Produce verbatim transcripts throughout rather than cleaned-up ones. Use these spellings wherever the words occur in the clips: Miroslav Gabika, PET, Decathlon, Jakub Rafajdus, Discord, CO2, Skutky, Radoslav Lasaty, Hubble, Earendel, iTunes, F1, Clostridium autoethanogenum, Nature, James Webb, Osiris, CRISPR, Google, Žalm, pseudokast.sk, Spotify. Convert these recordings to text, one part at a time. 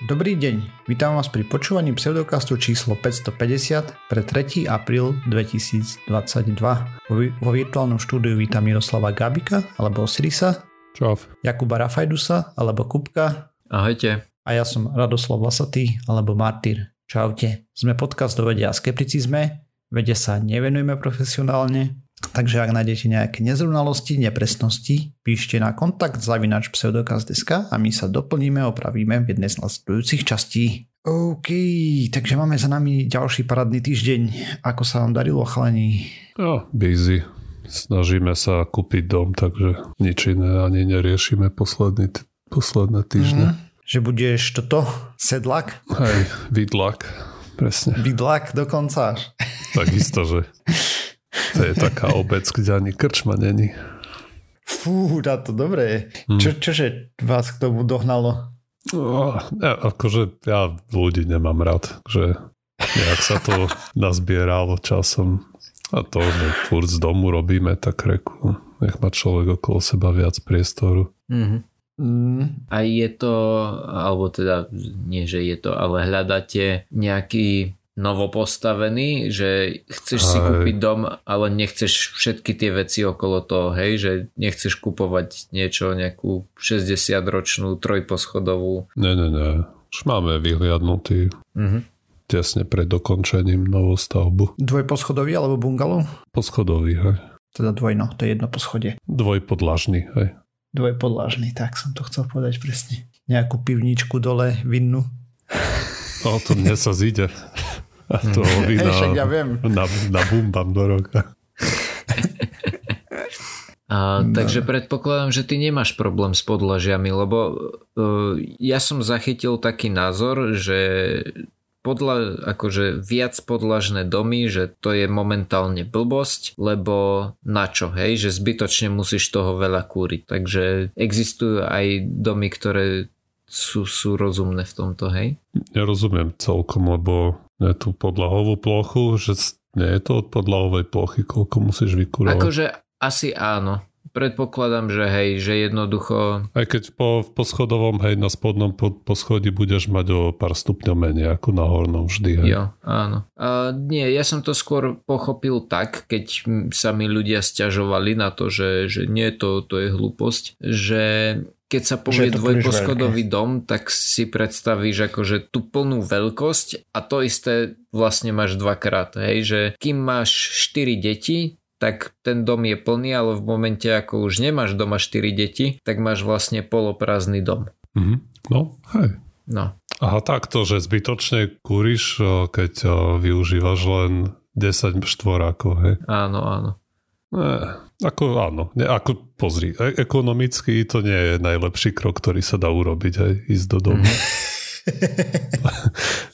Dobrý deň, vítam vás pri počúvaní pseudokastu číslo päťstopäťdesiat pre tretieho apríla dvetisícdvadsaťdva. Vo virtuálnom štúdiu vítam Miroslava Gabika alebo Osirisa, čau. Jakuba Rafajdusa alebo Kupka. Ahojte. A ja som Radoslav Lasaty alebo Martyr. Čaute. Sme podcast o vede a skepticizme, vede sa nevenujeme profesionálne, takže ak nájdete nejaké nezrovnalosti, nepresnosti, píšte na kontakt zavinač pseudokast.sk a my sa doplníme, opravíme v jednej z nasledujúcich častí. OK, takže máme za nami ďalší parádny týždeň. Ako sa vám darilo, chalani? Oh, busy. Snažíme sa kúpiť dom, takže nič iné ani neriešime posledný, posledné týždne. Mm-hmm. Že budeš toto? Sedlak? Hej, vidlak. Presne. Vidlak dokonca až. Takisto, že... To je taká obec, kde ani krčma není. Fú, dá to dobré. Hmm. Čo, čože vás k tomu dohnalo? No, ja, akože ja ľudí nemám rád, že nejak sa to nazbieralo časom a to, že furt z domu robíme, tak reku, nech má človek okolo seba viac priestoru. Mm-hmm. Mm. A je to, alebo teda nie, že je to, ale hľadáte nejaký novopostavený, že chceš Aj. si kúpiť dom, ale nechceš všetky tie veci okolo toho, hej, že nechceš kupovať niečo, nejakú šesťdesiatročnú trojposchodovú. Ne, ne, ne, už máme vyhliadnutý uh-huh. tesne pred dokončením novú stavbu. Dvojposchodový alebo bungalov? Poschodový, hej. Teda dvojno, to je jedno poschodie. Dvojpodlažný, hej. Dvojpodlažný, tak som to chcel povedať presne. Nejakú pivničku dole, vinnú. No, to mne sa zíde. A to oby na, Ešak, ja viem. na, na bumbam do roka. A, no. Takže predpokladám, že ty nemáš problém s podlažiami, lebo uh, ja som zachytil taký názor, že podla, akože viac podlažné domy, že to je momentálne blbosť, lebo na čo, hej, že zbytočne musíš toho veľa kúriť. Takže existujú aj domy, ktoré sú, sú rozumné v tomto, hej? Ja rozumiem celkom, lebo je tu podlahovú plochu, že nie je to od podlahovej plochy, koľko musíš vykurovať. Akože asi áno. Predpokladám, že hej, že jednoducho... Aj keď po, v poschodovom, hej, na spodnom poschodí budeš mať o pár stupňov menej ako na hornom vždy, hej. Jo, áno. A nie, ja som to skôr pochopil tak, keď sa mi ľudia sťažovali na to, že, že nie, to, to je hlúposť, že... Keď sa povie dvojposchodový dom, tak si predstavíš akože tú plnú veľkosť a to isté vlastne máš dvakrát. Hej, že kým máš štyri deti, tak ten dom je plný, ale v momente ako už nemáš doma štyri deti, tak máš vlastne poloprázdny dom. Mm-hmm. No, hej. No. Aha, takto, že zbytočne kúriš, keď využívaš len desať štvorákov, hej. Áno, áno. Ne, ako áno, ne, ako pozri, ekonomicky to nie je najlepší krok, ktorý sa dá urobiť, aj ísť do domu. Mm.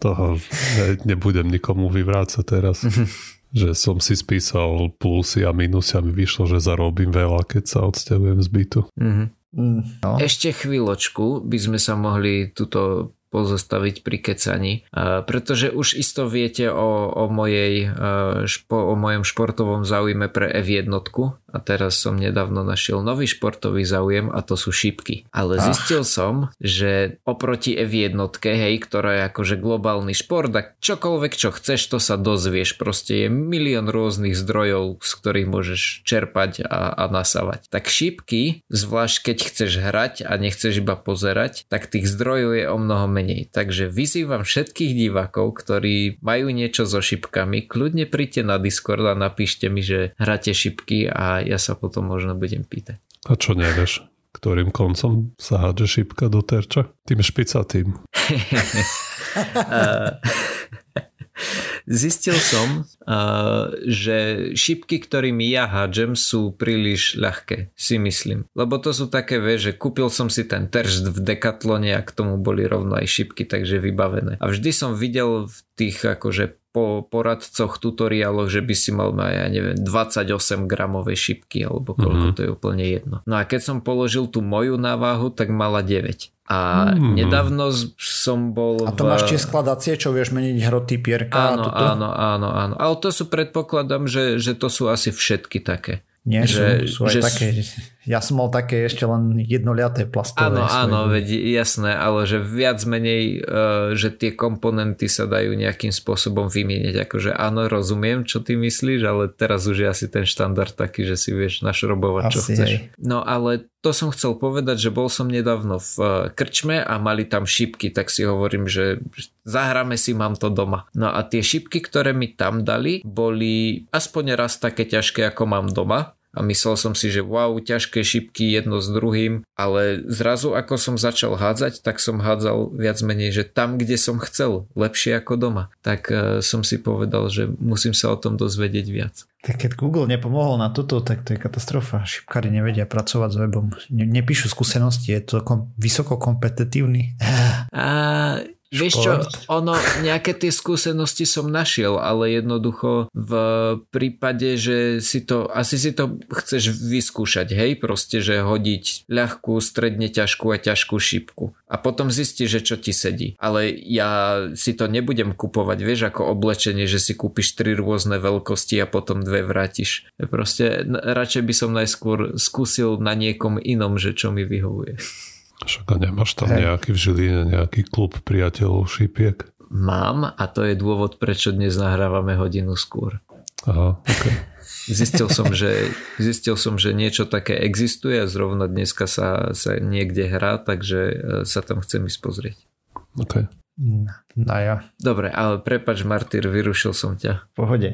Toho ne, nebudem nikomu vyvrácať teraz, mm-hmm. že som si spísal plusy a minusy a mi vyšlo, že zarobím veľa, keď sa odsťahujem z bytu. Mm-hmm. Mm. No. Ešte chvíľočku by sme sa mohli tuto pozostaviť pri kecaní, uh, pretože už isto viete o, o, mojej, uh, špo, o mojom športovom záujme pre F jeden a teraz som nedávno našiel nový športový záujem a to sú šípky. Ale Ach. zistil som, že oproti F jeden, hej, ktorá je akože globálny šport a čokoľvek čo chceš, to sa dozvieš. Proste je milión rôznych zdrojov, z ktorých môžeš čerpať a, a nasávať. Tak šípky, zvlášť keď chceš hrať a nechceš iba pozerať, tak tých zdrojov je o mnoho menej. Takže vyzývam všetkých divákov, ktorí majú niečo so šipkami, kľudne príďte na Discord a napíšte mi, že hráte šipky a ja sa potom možno budem pýtať. A čo nevieš? Ktorým koncom sa hádže šipka do terča? Tým špicatým. Zistil som, že šipky, ktorými ja hádžem, sú príliš ľahké, si myslím. Lebo to sú také, vieš, že kúpil som si ten terč v Decathlone a k tomu boli rovno aj šipky, takže vybavené. A vždy som videl v tých akože po poradcoch, tutoriáloch, že by si mal mať, ja neviem, dvadsaťosem gramové šipky, alebo koľko, mm-hmm. to je úplne jedno. No a keď som položil tú moju na váhu, tak mala deväť. A mm-hmm. nedávno som bol... A to v... máš tie skladacie, čo vieš meniť hroty, pierka? Áno, áno, áno, áno. Ale to sú, predpokladám, že, že to sú asi všetky také. Nie, že, sú, sú aj že také. Ja som mal také ešte len jednoliaté plastové. Áno, áno, vedi, jasné, ale že viac menej, že tie komponenty sa dajú nejakým spôsobom vymieňať. Akože áno, rozumiem, čo ty myslíš, ale teraz už je asi ten štandard taký, že si vieš našrobovať, asi, čo chceš. Hej. No ale to som chcel povedať, že bol som nedávno v krčme a mali tam šipky, tak si hovorím, že zahráme si, mám to doma. No a tie šipky, ktoré mi tam dali, boli aspoň raz také ťažké, ako mám doma. A myslel som si, že wow, ťažké šipky jedno s druhým, ale zrazu ako som začal hádzať, tak som hádzal viac menej, že tam, kde som chcel, lepšie ako doma. Tak uh, som si povedal, že musím sa o tom dozvedieť viac. Tak keď Google nepomohol na toto, tak to je katastrofa. Šipkári nevedia pracovať s webom. Ne, nepíšu skúsenosti, je to kom, vysoko kompetitívny. A... Vieš čo, ono, nejaké tie skúsenosti som našiel, ale jednoducho v prípade, že si to, asi si to chceš vyskúšať, hej, proste, že hodiť ľahkú, stredne ťažkú a ťažkú šipku. A potom zistíš, že čo ti sedí. Ale ja si to nebudem kupovať, vieš, ako oblečenie, že si kúpiš tri rôzne veľkosti a potom dve vrátiš. Proste, radšej by som najskôr skúsil na niekom inom, že čo mi vyhovuje. Však nemáš tam nejaký v Žiline, nejaký klub priateľov šipiek? Mám a to je dôvod, prečo dnes nahrávame hodinu skôr. Aha, okay. Zistil som, že, zistil som, že niečo také existuje a zrovna dneska sa, sa niekde hrá, takže sa tam chcem ísť pozrieť. OK. No, no ja. Dobre, ale prepáč Martyr, vyrušil som ťa. V pohode.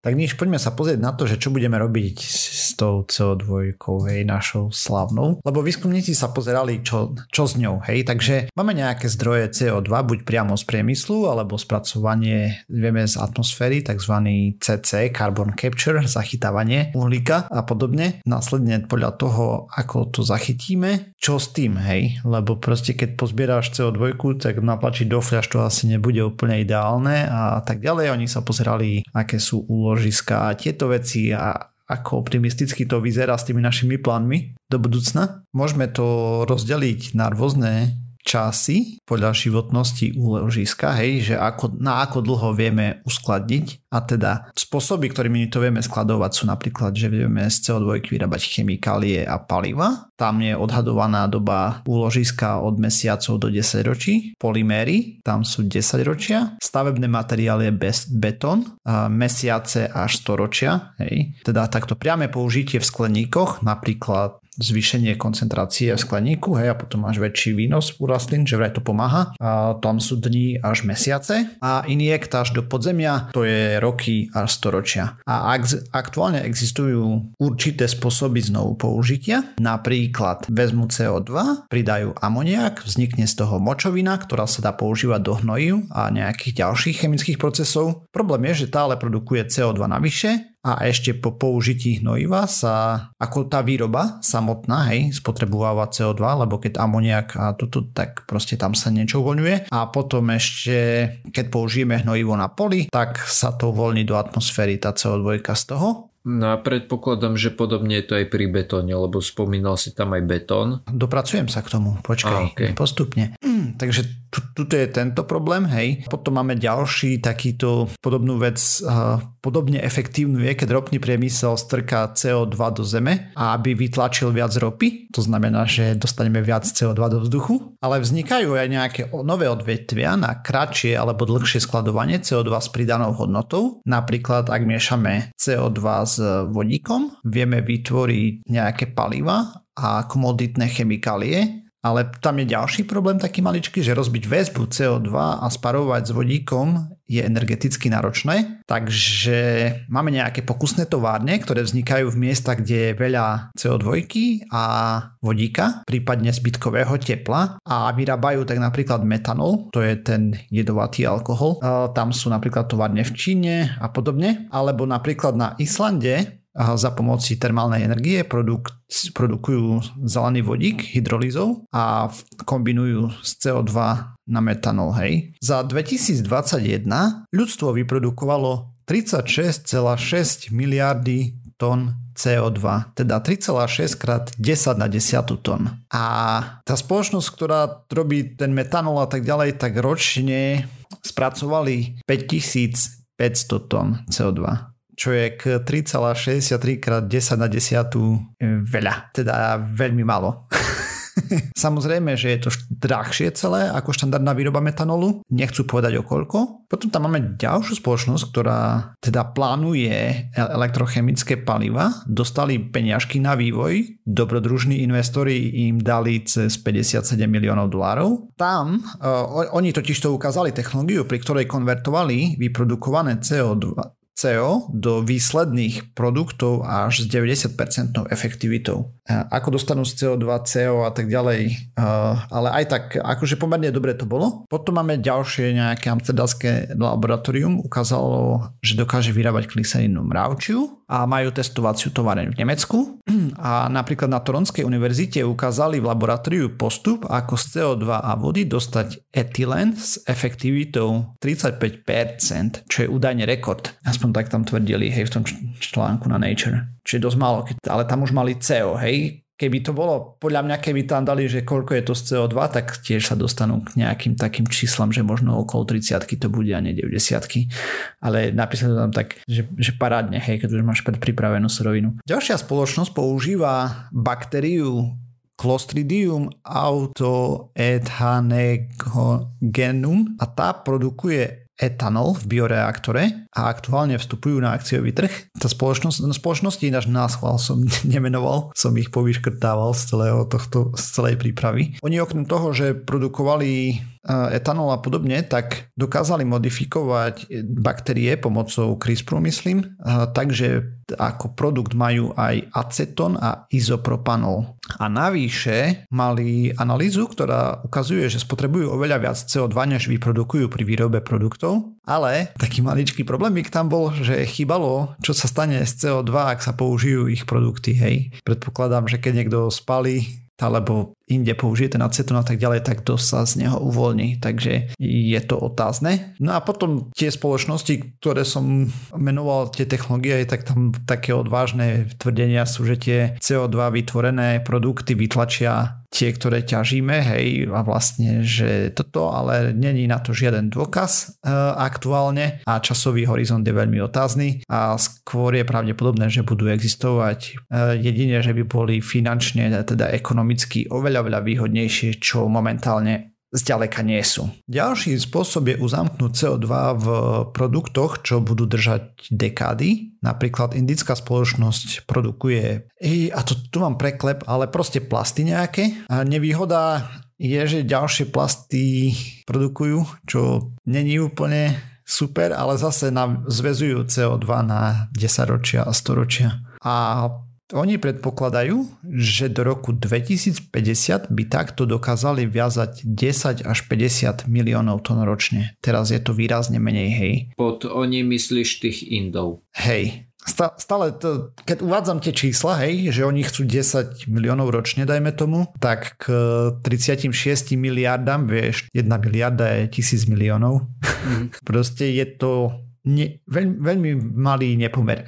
Tak nič, poďme sa pozrieť na to, že čo budeme robiť s tou cé o dva, hej, našou slávnou. Lebo výskumníci sa pozerali, čo, čo s ňou, hej. Takže máme nejaké zdroje cé o dva, buď priamo z priemyslu, alebo spracovanie, vieme, z atmosféry, takzvaný cé cé, carbon capture, zachytávanie uhlíka a podobne. Následne podľa toho, ako to zachytíme, čo s tým, hej. Lebo proste, keď pozbieraš cé o dva, tak natlačiť do fľaš to asi nebude úplne ideálne a tak ďalej. Oni sa pozerali, aké sú úložiska a tieto veci a ako optimisticky to vyzerá s tými našimi plánmi do budúcna. Môžeme to rozdeliť na rôzne časy podľa životnosti úložiska, hej, že ako, na ako dlho vieme uskladniť. A teda spôsoby, ktorými to vieme skladovať, sú napríklad, že vieme z cé o dva vyrábať chemikálie a paliva. Tam je odhadovaná doba úložiska od mesiacov do desať ročí. Polyméry, tam sú desať ročia. Stavebné materiály je betón, mesiace až sto ročia. Hej. Teda takto priame použitie v skleníkoch, napríklad zvýšenie koncentrácie v skleníku, hej, a potom máš väčší výnos u rastlín, že vraj to pomáha. A tam sú dni až mesiace a injekt až do podzemia, to je roky až storočia. A aktuálne existujú určité spôsoby znovu použitia, napríklad vezmu cé o dva, pridajú amoniak, vznikne z toho močovina, ktorá sa dá používať do hnojív a nejakých ďalších chemických procesov. Problém je, že tá ale produkuje cé o dva navyše. A ešte po použití hnojiva sa, ako tá výroba samotná, hej, spotrebováva cé o dva, lebo keď amoniak a toto, tak proste tam sa niečo uvoľňuje. A potom ešte, keď použijeme hnojivo na poli, tak sa to uvoľní do atmosféry, tá cé o dva z toho. No a predpokladám, že podobne je to aj pri betóne, lebo spomínal si tam aj betón. Dopracujem sa k tomu, počkaj, a, okay. postupne. Mm, takže tuto je tento problém, hej. Potom máme ďalší takýto podobnú vec, uh, podobne efektívnu je, keď ropný priemysel strká cé o dva do zeme a aby vytlačil viac ropy, to znamená, že dostaneme viac cé o dva do vzduchu, ale vznikajú aj nejaké nové odvetvia na kratšie alebo dlhšie skladovanie cé o dva s pridanou hodnotou. Napríklad, ak miešame cé o dva s vodíkom, vieme vytvoriť nejaké paliva a komoditné chemikálie. Ale tam je ďalší problém taký maličký, že rozbiť väzbu cé o dva a sparovať s vodíkom je energeticky náročné. Takže máme nejaké pokusné továrne, ktoré vznikajú v miestach, kde je veľa cé o dva a vodíka, prípadne zbytkového tepla a vyrábajú tak napríklad metanol, to je ten jedovatý alkohol. Tam sú napríklad továrne v Číne a podobne. Alebo napríklad na Islande za pomoci termálnej energie produk- produkujú zelený vodík hydrolízou a kombinujú s cé o dva na metanol, hej. Za dvetisícdvadsaťjeden ľudstvo vyprodukovalo tridsaťšesť celá šesť miliardy tón cé o dva, teda tri celá šesť krát desať na desať tón. A tá spoločnosť, ktorá robí ten metanol a tak ďalej, tak ročne spracovali päťtisícpäťsto tón cé o dva. čo je k tri celé šesťdesiattri krát desať na desiatu veľa, teda veľmi málo. Samozrejme, že je to drahšie celé ako štandardná výroba metanolu. Nechcú povedať o koľko. Potom tam máme ďalšiu spoločnosť, ktorá teda plánuje elektrochemické paliva. Dostali peniažky na vývoj. Dobrodružní investori im dali cez päťdesiatsedem miliónov dolárov. Tam uh, oni totiž to ukázali technológiu, pri ktorej konvertovali vyprodukované C O dva. cé o do výsledných produktov až s deväťdesiat percent efektivitou. Ako dostanú z cé o dva, cé o a tak ďalej, ale aj tak akože pomerne dobre to bolo. Potom máme ďalšie nejaké amsterdamské laboratórium, ukázalo, že dokáže vyrábať kyselinu mravčiu a majú testovaciu továreň v Nemecku. A napríklad na Trnavskej univerzite ukázali v laboratóriu postup, ako z cé o dva a vody dostať etylén s efektivitou tridsaťpäť percent, čo je údajne rekord. Aspoň tak tam tvrdili, hej, v tom článku na Nature. Čiže dosť málo, ale tam už mali cé o, hej. Keby to bolo, podľa mňa, keby tam dali, že koľko je to z cé o dva, tak tiež sa dostanú k nejakým takým číslam, že možno okolo tridsiatky to bude a nie deväťdesiatky. Ale napísali to tam tak, že, že parádne, hej, keď už máš pripravenú surovinu. Ďalšia spoločnosť používa baktériu Clostridium autoethanogenum a tá produkuje etanol v bioreaktore a aktuálne vstupujú na akciový trh. Tá spoločnosť, spoločnosti ináč náschvál som nemenoval, som ich povyškrtával z celého tohto, z celej prípravy. Oni okrem toho, že produkovali etanol a podobne, tak dokázali modifikovať baktérie pomocou CRISPR, myslím. Takže ako produkt majú aj acetón a izopropanol. A navyše mali analýzu, ktorá ukazuje, že spotrebujú oveľa viac cé o dva, než vyprodukujú pri výrobe produktov. Ale taký maličký problémik tam bol, že chýbalo, čo sa stane z cé o dva, ak sa použijú ich produkty. Hej. Predpokladám, že keď niekto spalí alebo inde použije ten acetón a tak ďalej, tak to sa z neho uvoľní. Takže je to otázne. No a potom tie spoločnosti, ktoré som menoval, tie technológie, tak tam také odvážne tvrdenia sú, že tie cé o dva vytvorené produkty vytlačia tie, ktoré ťažíme, hej, a vlastne, že toto, ale není na to žiaden dôkaz e, aktuálne a časový horizont je veľmi otázny a skôr je pravdepodobné, že budú existovať e, jedine, že by boli finančne, teda ekonomicky oveľa, oveľa výhodnejšie, čo momentálne zďaleka nie sú. Ďalší spôsob je uzamknúť cé o dva v produktoch, čo budú držať dekády. Napríklad indická spoločnosť produkuje, a to tu mám preklep, ale proste plasty nejaké. A nevýhoda je, že ďalšie plasty produkujú, čo není úplne super, ale zase nám zväzujú cé o dva na desaťročia a storočia. A oni predpokladajú, že do roku dvetisícpäťdesiat by takto dokázali viazať desať až päťdesiat miliónov ton ročne. Teraz je to výrazne menej, hej. Pod oni myslíš tých Indov. Hej. Stále, to, keď uvádzam tie čísla, hej, že oni chcú desať miliónov ročne, dajme tomu, tak k tridsiatim šiestim miliardám, vieš, jedna miliarda je tisíc miliónov. Mm. Proste je to ne, veľmi, veľmi malý nepomer.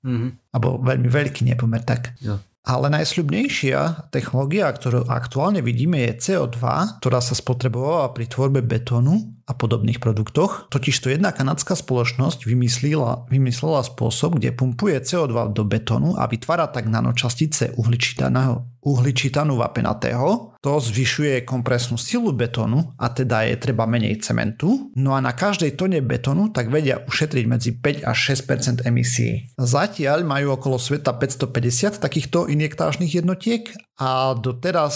Mm-hmm. Alebo veľmi veľký nepomer, tak. Ja. Ale najsľubnejšia technológia, ktorú aktuálne vidíme, je cé o dva, ktorá sa spotrebovala pri tvorbe betónu a podobných produktoch. Totižto jedna kanadská spoločnosť vymyslela, vymyslela spôsob, kde pumpuje cé o dva do betónu a vytvára tak nanočastice uhličitanu vápenatého. To zvyšuje kompresnú silu betónu a teda je treba menej cementu. No a na každej tone betónu tak vedia ušetriť medzi päť až šesť percent emisí. Zatiaľ majú okolo sveta päťstopäťdesiat takýchto injektážnych jednotiek a doteraz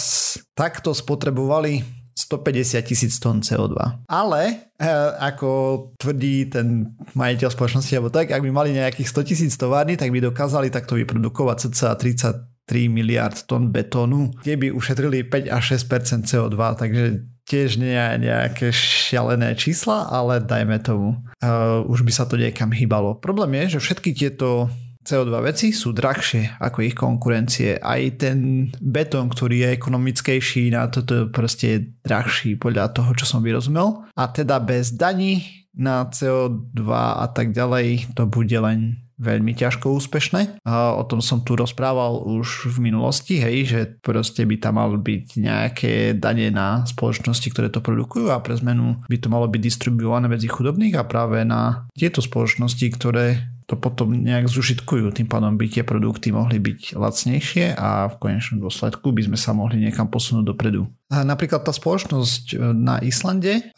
takto spotrebovali stopäťdesiat tisíc tón cé o dva. Ale, e, ako tvrdí ten majiteľ spoločnosti, alebo tak, ak by mali nejakých sto tisíc tovární, tak by dokázali takto vyprodukovať cca tridsaťtri miliárd tón betónu, kde by ušetrili päť až šesť percent cé o dva, takže tiež nie nejaké šialené čísla, ale dajme tomu. E, už by sa to niekam hýbalo. Problém je, že všetky tieto cé o dva veci sú drahšie ako ich konkurencie. Aj ten betón, ktorý je ekonomickejší, na toto proste je drahší podľa toho, čo som vyrozumel. A teda bez daní na cé o dva a tak ďalej to bude len veľmi ťažko úspešné. A o tom som tu rozprával už v minulosti, hej, že proste by tam malo byť nejaké dane na spoločnosti, ktoré to produkujú a pre zmenu by to malo byť distribuované medzi chudobných a práve na tieto spoločnosti, ktoré to potom nejak zužitkujú. Tým pádom by tie produkty mohli byť lacnejšie a v konečnom dôsledku by sme sa mohli niekam posunúť dopredu. A napríklad tá spoločnosť na Islande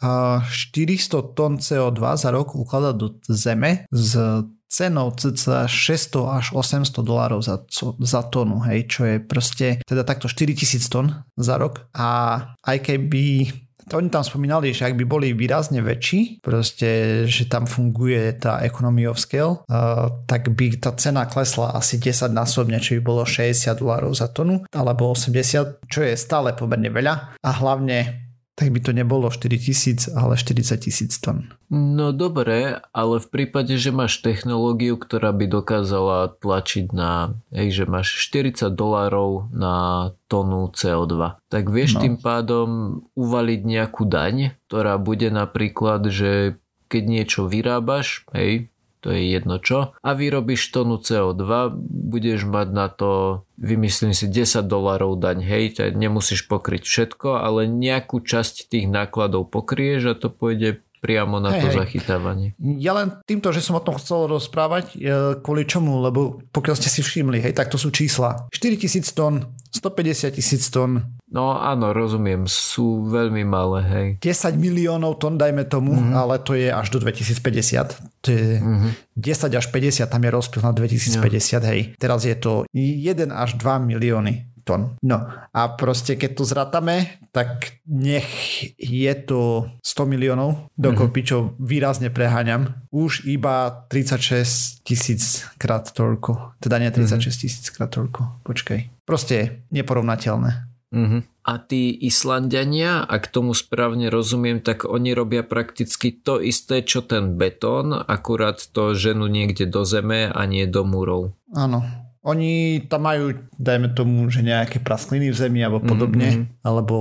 štyristo tón cé o dva za rok ukladá do zeme z cenou cca šesťsto až osemsto dolárov za, za tonu, hej, čo je proste teda takto štyritisíc tón za rok. A aj keby to oni tam spomínali, že ak by boli výrazne väčší, proste, že tam funguje tá economy of scale, uh, tak by tá cena klesla asi desaťnásobne, či by bolo šesťdesiat dolárov za tonu, alebo osemdesiat, čo je stále pomerne veľa. A hlavne, tak by to nebolo štyritisíc, ale štyridsaťtisíc tón. No dobre, ale v prípade, že máš technológiu, ktorá by dokázala tlačiť na, hej, že máš štyridsať dolárov na tonu cé o dva. Tak vieš no. tým pádom uvaliť nejakú daň, ktorá bude napríklad, že keď niečo vyrábaš, hej, to je jedno čo, a vyrobíš tonu cé o dva, budeš mať na to, vymyslím si, desať dolárov daň, hej, teda nemusíš pokryť všetko, ale nejakú časť tých nákladov pokrieš a to pôjde priamo na hej, to hej. zachytávanie. Ja len týmto, že som o tom chcel rozprávať, kvôli čomu, lebo pokiaľ ste si všimli, hej, tak to sú čísla. štyritisíc tón, stopäťdesiattisíc tón. No áno, rozumiem, sú veľmi malé, hej. desať miliónov tón, dajme tomu, mm-hmm. ale to je až do dvetisícpäťdesiat. To je mm-hmm. desať až päťdesiat, tam je rozpil na dvetisícpäťdesiat, ja. hej. Teraz je to jeden až dva milióny. Tón. No a proste keď to zrátame, tak nech je to sto miliónov dokopy, čo výrazne preháňam. Už iba tridsaťšesť tisíc krát toľko. Teda nie tridsaťšesť tisíc krát toľko. Počkaj. Proste neporovnateľné. Uh-huh. A tí Islandiania, ak tomu správne rozumiem, tak oni robia prakticky to isté, čo ten betón, akurát to ženú niekde do zeme a nie do múrov. Áno. Oni tam majú, dajme tomu, že nejaké praskliny v zemi alebo podobne, mm-hmm. alebo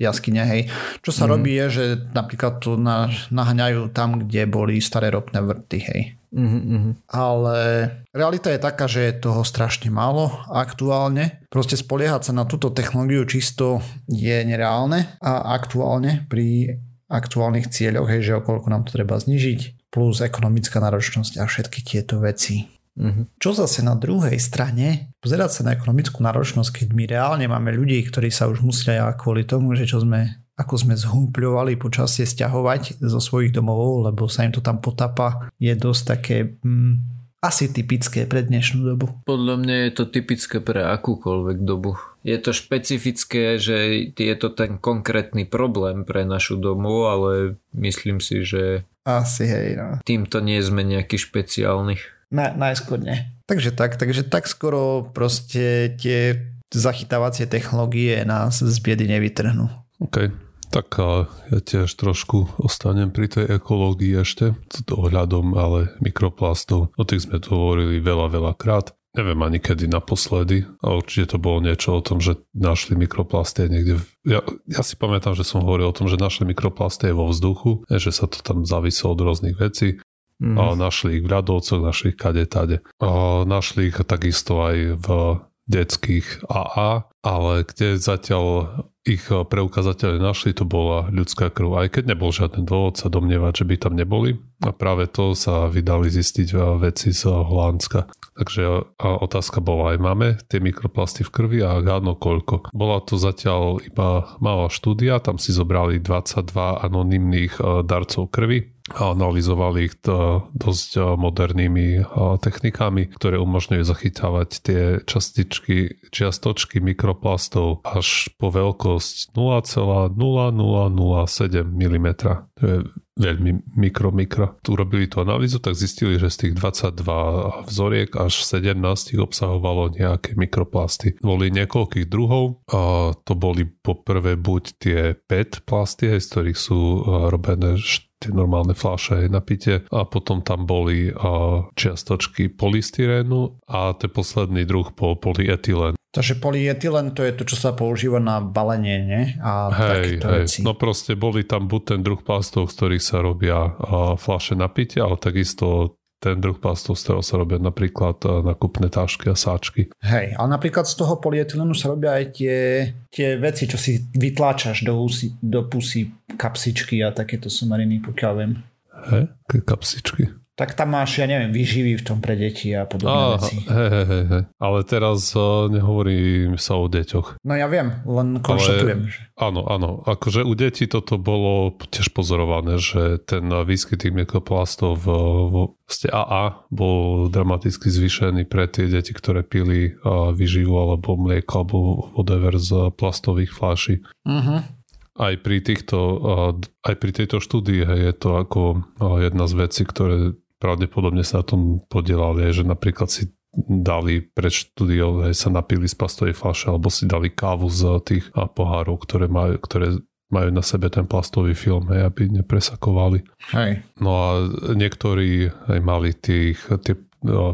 jaskyne, hej. Čo sa mm-hmm. robí je, že napríklad to naháňajú tam, kde boli staré ropné vrty, hej. Mm-hmm. Ale realita je taká, že je toho strašne málo aktuálne. Proste spoliehať sa na túto technológiu čisto je nereálne a aktuálne pri aktuálnych cieľoch, hej, že okoľko nám to treba znižiť, plus ekonomická náročnosť a všetky tieto veci. Mm-hmm. Čo zase na druhej strane, pozerať sa na ekonomickú náročnosť, keď my reálne máme ľudí, ktorí sa už musia kvôli tomu, že čo sme, ako sme zhumpľovali počasie sťahovať zo svojich domov, lebo sa im to tam potápa, je dosť také mm, asi typické pre dnešnú dobu. Podľa mňa je to typické pre akúkoľvek dobu. Je to špecifické, že je to ten konkrétny problém pre našu domu, ale myslím si, že asi, hej, no. týmto nie sme nejaký špeciálnych. Na, najskôr nie. Takže tak, takže tak skoro proste tie zachytávacie technológie nás z biedy nevytrhnú. OK, tak ja tiež trošku ostanem pri tej ekológii ešte, s ohľadom ale mikroplastov. O tých sme tu hovorili veľa, veľa krát. Neviem ani kedy naposledy, a určite to bolo niečo o tom, že našli mikroplasty niekde. V... Ja, ja si pamätám, že som hovoril o tom, že našli mikroplasty vo vzduchu, že sa to tam závislo od rôznych vecí. Mm. A našli ich v ľadovcoch, našli ich kade tade. A našli ich takisto aj v detských á á, ale kde zatiaľ ich preukazateľe našli, to bola ľudská krv. Aj keď nebol žiadny dôvod sa domnievať, že by tam neboli. A práve to sa vydali zistiť veci z Holandska. Takže otázka bola aj, máme tie mikroplasty v krvi a áno, koľko. Bola to zatiaľ iba malá štúdia, tam si zobrali dvadsaťdva anonymných darcov krvi a analyzovali ich dosť modernými technikami, ktoré umožňujú zachytávať tie častičky, čiastočky mikroplastov až po veľkosť nula celá nula nula nula sedem milimetra. To je veľmi mikro, mikro. Tu robili tú analýzu, tak zistili, že z tých dvadsaťdva vzoriek až sedemnásť obsahovalo nejaké mikroplasty. Boli niekoľkých druhov, a to boli poprvé buď tie pé é té plasty, z ktorých sú robené tie normálne fľaše na pitie, a potom tam boli čiastočky polystyrénu a ten posledný druh bol polyetylen. Takže polyetylen, to je to, čo sa používa na balenie, nie? A hej, hej. Veci. No proste boli tam buď ten druh plastov, z ktorých sa robia fľaše na pitie, ale takisto ten druh plastov, z ktorého sa robia napríklad nakupné tášky a sáčky. Hej, ale napríklad z toho polyetylenu sa robia aj tie, tie veci, čo si vytláčaš do, usi, do pusy, kapsičky a takéto somariny, pokiaľ viem. Hej, kapsičky. tak tam máš, ja neviem, výživy v tom pre deti a podobné veci. Hej, hej, hej. Ale teraz uh, nehovorím sa o deťoch. No ja viem, len konštatujem. Že... Áno, áno. Akože u detí toto bolo tiež pozorované, že ten výskyt tých mikroplastov v, v á á bol dramaticky zvýšený pre tie deti, ktoré pili uh, výživu alebo mlieko alebo whatever z plastových fľaší. Mhm. Uh-huh. Aj pri týchto, aj pri tejto štúdii je to ako jedna z vecí, ktoré pravdepodobne sa na tom podielali, že napríklad si dali pred štúdiou, sa napili z plastovej fľaše alebo si dali kávu z tých pohárov, ktoré majú, ktoré majú na sebe ten plastový film, hej, aby nepresakovali. Hej. No a niektorí hej, mali tých, tie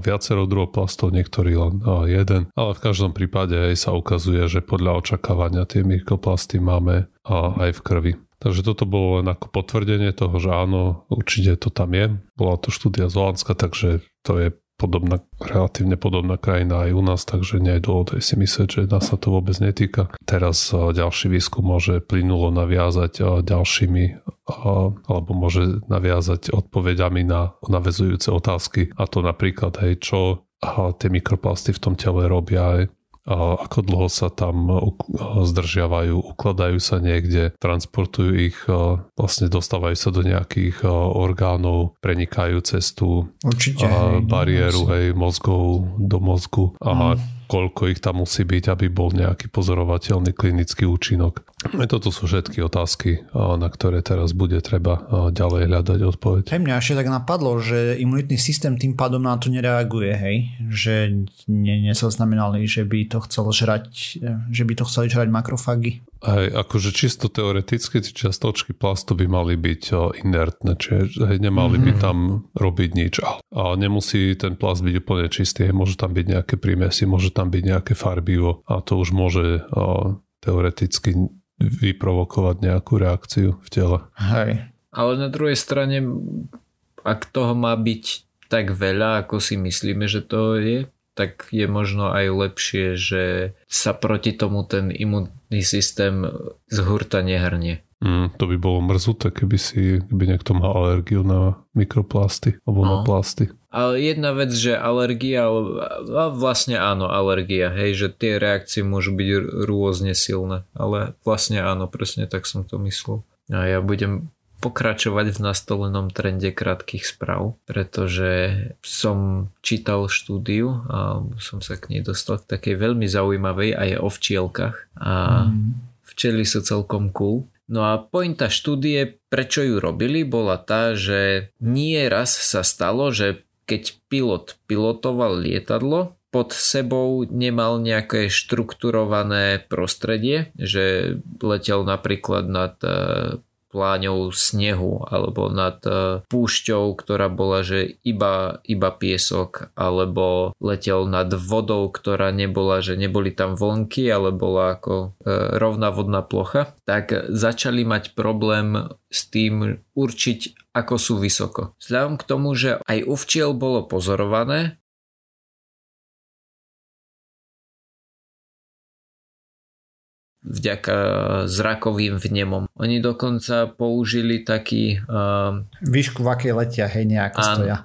viacero druhov plastov, niektorý len jeden. Ale v každom prípade aj sa ukazuje, že podľa očakávania tie mikroplasty máme aj v krvi. Takže toto bolo len ako potvrdenie toho, že áno, určite to tam je. Bola to štúdia z Holandska, takže to je podobná, relatívne podobná krajina aj u nás, takže nie je dôvod aj si myslieť, že nás sa to vôbec netýka. Teraz ďalší výskum môže plynulo naviazať ďalšími alebo môže naviazať odpovediami na naväzujúce otázky a to napríklad aj čo tie mikroplasty v tom tele robia aj ako dlho sa tam zdržiavajú, ukladajú sa niekde, transportujú ich, vlastne dostávajú sa do nejakých orgánov, prenikajú cez tú Určite, hej, bariéru hej, mozgov do mozgu a mm. koľko ich tam musí byť, aby bol nejaký pozorovateľný klinický účinok. Toto sú všetky otázky, na ktoré teraz bude treba ďalej hľadať odpoveď. Hej, mňa ešte tak napadlo, že imunitný systém tým pádom na to nereaguje, hej? Že nezaznamenali, že by to chcel žrať, že by to chceli žrať makrofágy. Hej, akože čisto teoreticky tie čiastočky plastu by mali byť inertné, čiže hej, nemali mm-hmm. by tam robiť nič. A nemusí ten plast byť úplne čistý, hej, môže tam byť nejaké prímesi, môže tam byť nejaké farbivo a to už môže teoreticky vyprovokovať nejakú reakciu v tele. Hej. Ale na druhej strane, ak toho má byť tak veľa, ako si myslíme, že to je, tak je možno aj lepšie, že sa proti tomu ten imunitný systém z hurta nehrnie. Mm, to by bolo mrzuté, keby si keby niekto mal alergiu na mikroplasty alebo no. na plasty. Ale jedna vec, že alergia, a vlastne áno, alergia, hej, že tie reakcie môžu byť rôzne silné, ale vlastne áno, presne tak som to myslel. A ja budem pokračovať v nastolenom trende krátkych správ, pretože som čítal štúdiu a som sa k nej dostal k takej veľmi zaujímavej aj o včielkach a mm. včely sú celkom cool. No a pointa štúdie, prečo ju robili, bola tá, že nieraz sa stalo, že keď pilot pilotoval lietadlo, pod sebou nemal nejaké štrukturované prostredie, že letel napríklad nad pláňou snehu alebo nad púšťou, ktorá bola že iba, iba piesok, alebo letel nad vodou, ktorá nebola, že neboli tam vlnky, ale bola ako rovná vodná plocha, tak začali mať problém s tým určiť, ako sú vysoko. Vzhľadom k tomu, že aj u včiel bolo pozorované, vďaka zrakovým vnemom. Oni dokonca použili taký... Uh... Výšku, v akej letia, hej, nejako áno. stoja.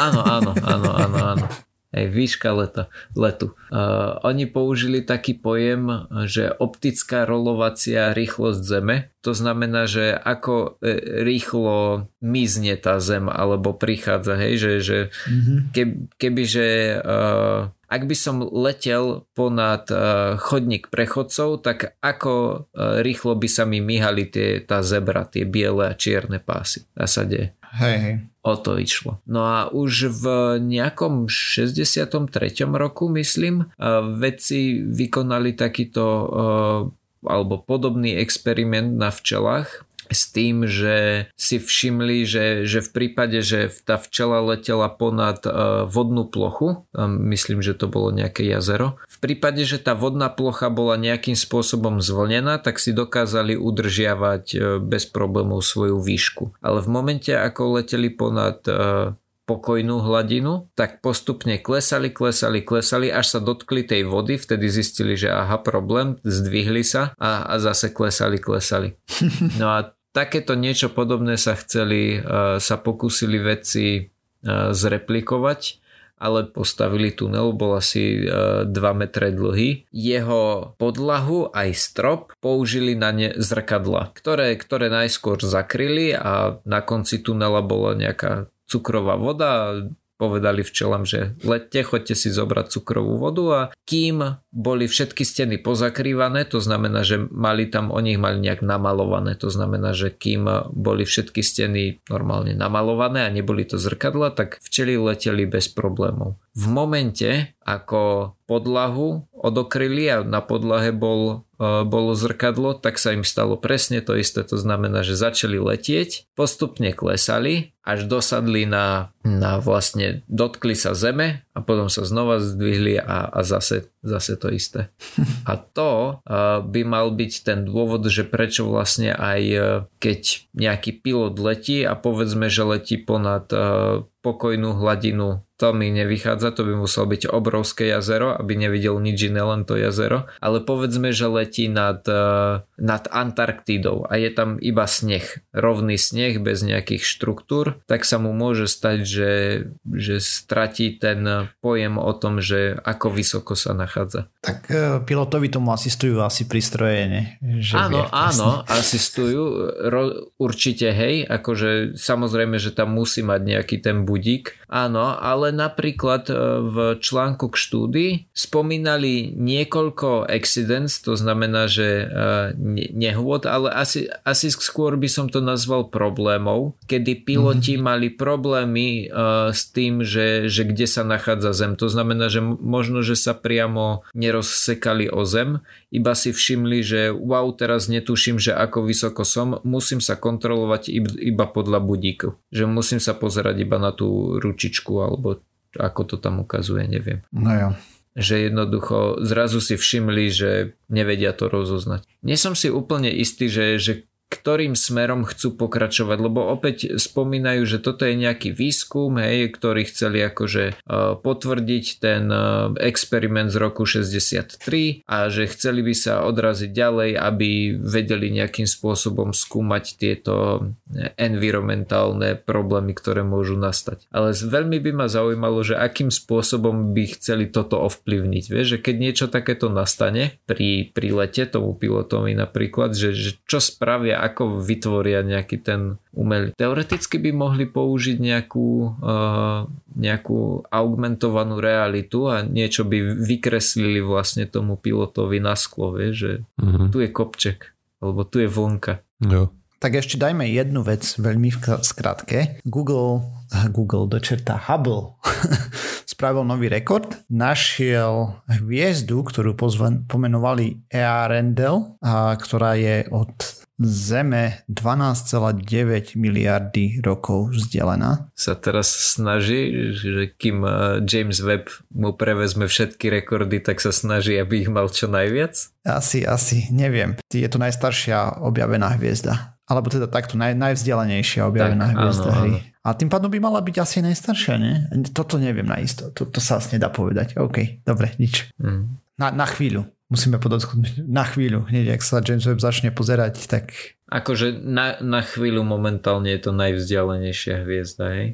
Áno, áno, áno, áno, áno. Hej, výška leta, letu. Uh, oni použili taký pojem, že optická rolovacia rýchlosť Zeme. To znamená, že ako rýchlo mizne tá Zem, alebo prichádza, hej, že, že mm-hmm. keb, kebyže... Uh, Ak by som letel ponad chodník prechodcov, tak ako rýchlo by sa mi míhali tie, tá zebra, tie biele a čierne pásy. A sa deje. Hej, hej. O to išlo. No a už v nejakom šesťdesiatom treťom roku, myslím, vedci vykonali takýto alebo podobný experiment na včelách, s tým, že si všimli, že, že v prípade, že tá včela letela ponad vodnú plochu, myslím, že to bolo nejaké jazero, v prípade, že tá vodná plocha bola nejakým spôsobom zvlnená, tak si dokázali udržiavať bez problémov svoju výšku. Ale v momente, ako leteli ponad pokojnú hladinu, tak postupne klesali, klesali, klesali, až sa dotkli tej vody, vtedy zistili, že aha, problém, zdvihli sa a, a zase klesali, klesali. No a takéto niečo podobné sa chceli, sa pokúsili vedci zreplikovať, ale postavili tunel, bol asi dva metre dlhý. Jeho podlahu aj strop použili na ne zrkadla, ktoré, ktoré najskôr zakryli a na konci tunela bola nejaká cukrová voda. Povedali včelám, že lete, choďte si zobrať cukrovú vodu a kým boli všetky steny pozakrývané, to znamená, že mali tam, oni ich mali nejak namalované, to znamená, že kým boli všetky steny normálne namalované a neboli to zrkadla, tak včely leteli bez problémov. V momente, ako podlahu odokryli a na podlahe bol, bolo zrkadlo, tak sa im stalo presne to isté, to znamená, že začali letieť, postupne klesali, až dosadli na, na vlastne, dotkli sa zeme a potom sa znova zdvihli a, a zase, zase to isté. A to by mal byť ten dôvod, že prečo vlastne aj keď nejaký pilot letí a povedzme, že letí ponad pokojnú hladinu, to mi nevychádza, to by muselo byť obrovské jazero, aby nevidel nič iné, len to jazero, ale povedzme, že letí nad, nad Antarktídou a je tam iba sneh, rovný sneh bez nejakých štruktúr, tak sa mu môže stať, že, že stratí ten pojem o tom, že ako vysoko sa nachádza. Tak pilotovi tomu asistujú asi prístroje, ne? Že áno, áno, asistujú, ro, určite hej, akože samozrejme, že tam musí mať nejaký ten budík. Áno, ale napríklad v článku k štúdii spomínali niekoľko accidents, to znamená, že nehôd, ale asi, asi skôr by som to nazval problémov, kedy piloti mm-hmm. mali problémy s tým, že, že kde sa nachádza zem. To znamená, že možno, že sa priamo nerozsekali o zem, iba si všimli, že wow, teraz netuším, že ako vysoko som, musím sa kontrolovať iba podľa budíku, že musím sa pozerať iba na tú ručičku alebo ako to tam ukazuje, neviem. No jo. Že jednoducho zrazu si všimli, že nevedia to rozoznať. Nie som si úplne istý, že, že ktorým smerom chcú pokračovať, lebo opäť spomínajú, že toto je nejaký výskum, hej, ktorý chceli akože potvrdiť ten experiment z roku šesťdesiattri a že chceli by sa odraziť ďalej, aby vedeli nejakým spôsobom skúmať tieto environmentálne problémy, ktoré môžu nastať. Ale veľmi by ma zaujímalo, že akým spôsobom by chceli toto ovplyvniť. Vieš, že keď niečo takéto nastane pri, pri lete tomu pilotovi napríklad, že, že čo spravia, ako vytvoria nejaký ten umelý. Teoreticky by mohli použiť nejakú, uh, nejakú augmentovanú realitu a niečo by vykreslili vlastne tomu pilotovi na sklo, vie, že mm-hmm. tu je kopček, alebo tu je vlnka. Jo. Tak ešte dajme jednu vec veľmi v skratke. Google, Google dočerta Hubble spravil nový rekord, našiel hviezdu, ktorú pozvan, pomenovali Earendel, a ktorá je od Zeme dvanásť celá deväť miliardy rokov vzdelená. Sa teraz snaží, že kým James Webb mu prevezme všetky rekordy, tak sa snaží, aby ich mal čo najviac? Asi, asi, neviem. Je to najstaršia objavená hviezda. Alebo teda takto naj, najvzdelenejšia objavená tak, hviezda. Áno, áno. A tým pádom by mala byť asi najstaršia, nie? Toto neviem naisto. To sa asi nedá povedať. OK, dobre, nič. Mm. Na, na chvíľu. Musíme podotknúť na chvíľu, hneď ak sa James Webb začne pozerať, tak... Akože na, na chvíľu momentálne je to najvzdialenejšia hviezda, hej?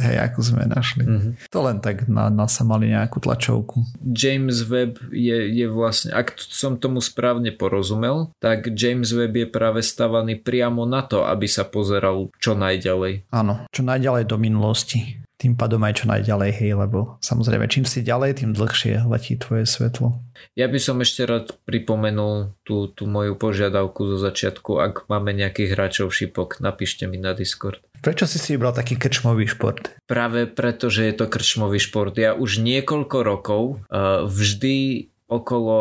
Hej, ako sme našli. Mm-hmm. To len tak na, na sa mali nejakú tlačovku. James Webb je, je vlastne, ak som tomu správne porozumel, tak James Webb je práve stavaný priamo na to, aby sa pozeral čo najďalej. Áno, čo najďalej do minulosti. Tým pádom aj čo najďalej, hej, lebo samozrejme, čím si ďalej, tým dlhšie letí tvoje svetlo. Ja by som ešte rád pripomenul tú, tú moju požiadavku zo začiatku, ak máme nejakých hráčov šipok, napíšte mi na Discord. Prečo si si vybral taký krčmový šport? Práve preto, že je to krčmový šport. Ja už niekoľko rokov uh, vždy okolo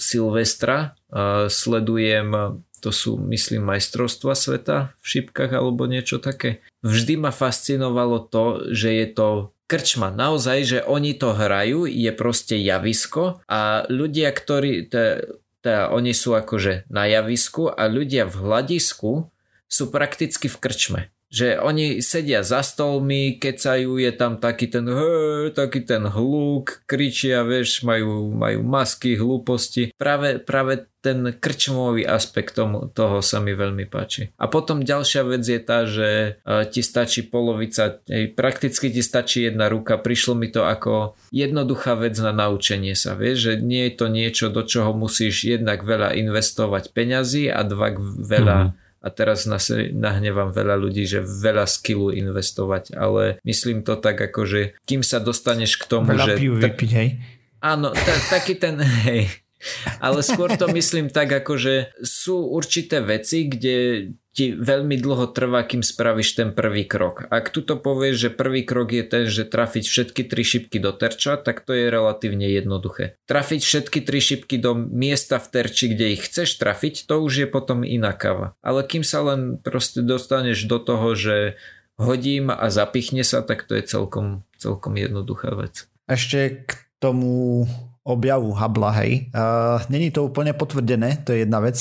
Silvestra uh, sledujem... To sú, myslím, majstrovstva sveta v šipkách alebo niečo také. Vždy ma fascinovalo to, že je to krčma. Naozaj, že oni to hrajú, je proste javisko a ľudia, ktorí, t- t- oni sú akože na javisku a ľudia v hľadisku sú prakticky v krčme. že oni sedia za stolmi, kecajú, je tam taký ten hej, taký ten hluk, kričia, vieš, majú, majú masky, hlúposti. Práve, práve ten krčmový aspekt tomu, toho sa mi veľmi páči. A potom ďalšia vec je tá, že ti stačí polovica, prakticky ti stačí jedna ruka, prišlo mi to ako jednoduchá vec na naučenie sa, vieš, že nie je to niečo, do čoho musíš jednak veľa investovať peňazí a dvak veľa mm-hmm. A teraz nahnevam veľa ľudí, že veľa skillu investovať, ale myslím to tak, akože kým sa dostaneš k tomu, veľa že... Veľa pijú vypiť, hej? Áno, ta, taký ten, hej. Ale skôr to myslím tak, akože sú určité veci, kde ti veľmi dlho trvá, kým spravíš ten prvý krok. Ak tu to povieš, že prvý krok je ten, že trafiť všetky tri šipky do terča, tak to je relatívne jednoduché. Trafiť všetky tri šipky do miesta v terči, kde ich chceš trafiť, to už je potom iná kava. Ale kým sa len proste dostaneš do toho, že hodím a zapichne sa, tak to je celkom, celkom jednoduchá vec. Ešte k tomu objavu Hubble'a, hej. Uh, Není to úplne potvrdené, to je jedna vec,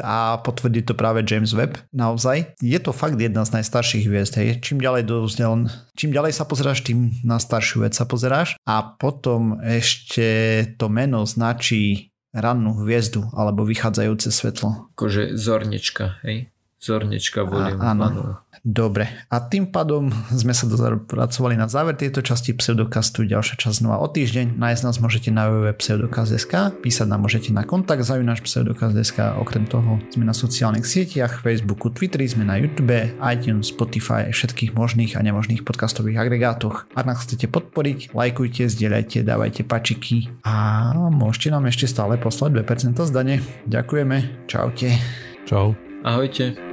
a potvrdí to práve James Webb naozaj. Je to fakt jedna z najstarších hviezd. Hej. Čím ďalej do vzdialen, čím ďalej sa pozeráš, tým na staršiu vec sa pozeráš. A potom ešte to meno značí rannú hviezdu alebo vychádzajúce svetlo. Akože zornička, hej? Zornička volím. Áno. Dobre. A tým pádom sme sa dopracovali na záver tejto časti Pseudokastu. Ďalšia časť znova o týždeň. Nájsť nás môžete na w w w bodka pseudokast bodka es ka, písať nám môžete na kontakt zavináč pseudokast bodka es ka. Okrem toho sme na sociálnych sieťach, Facebooku, Twitteri, sme na YouTube, iTunes, Spotify, všetkých možných a nemožných podcastových agregátoch. Ak nás chcete podporiť, lajkujte, zdieľajte, dávajte pačiky a môžete nám ešte stále poslať dve percentá zdanie. Ďakujeme. Čaute. Čau. Ahojte.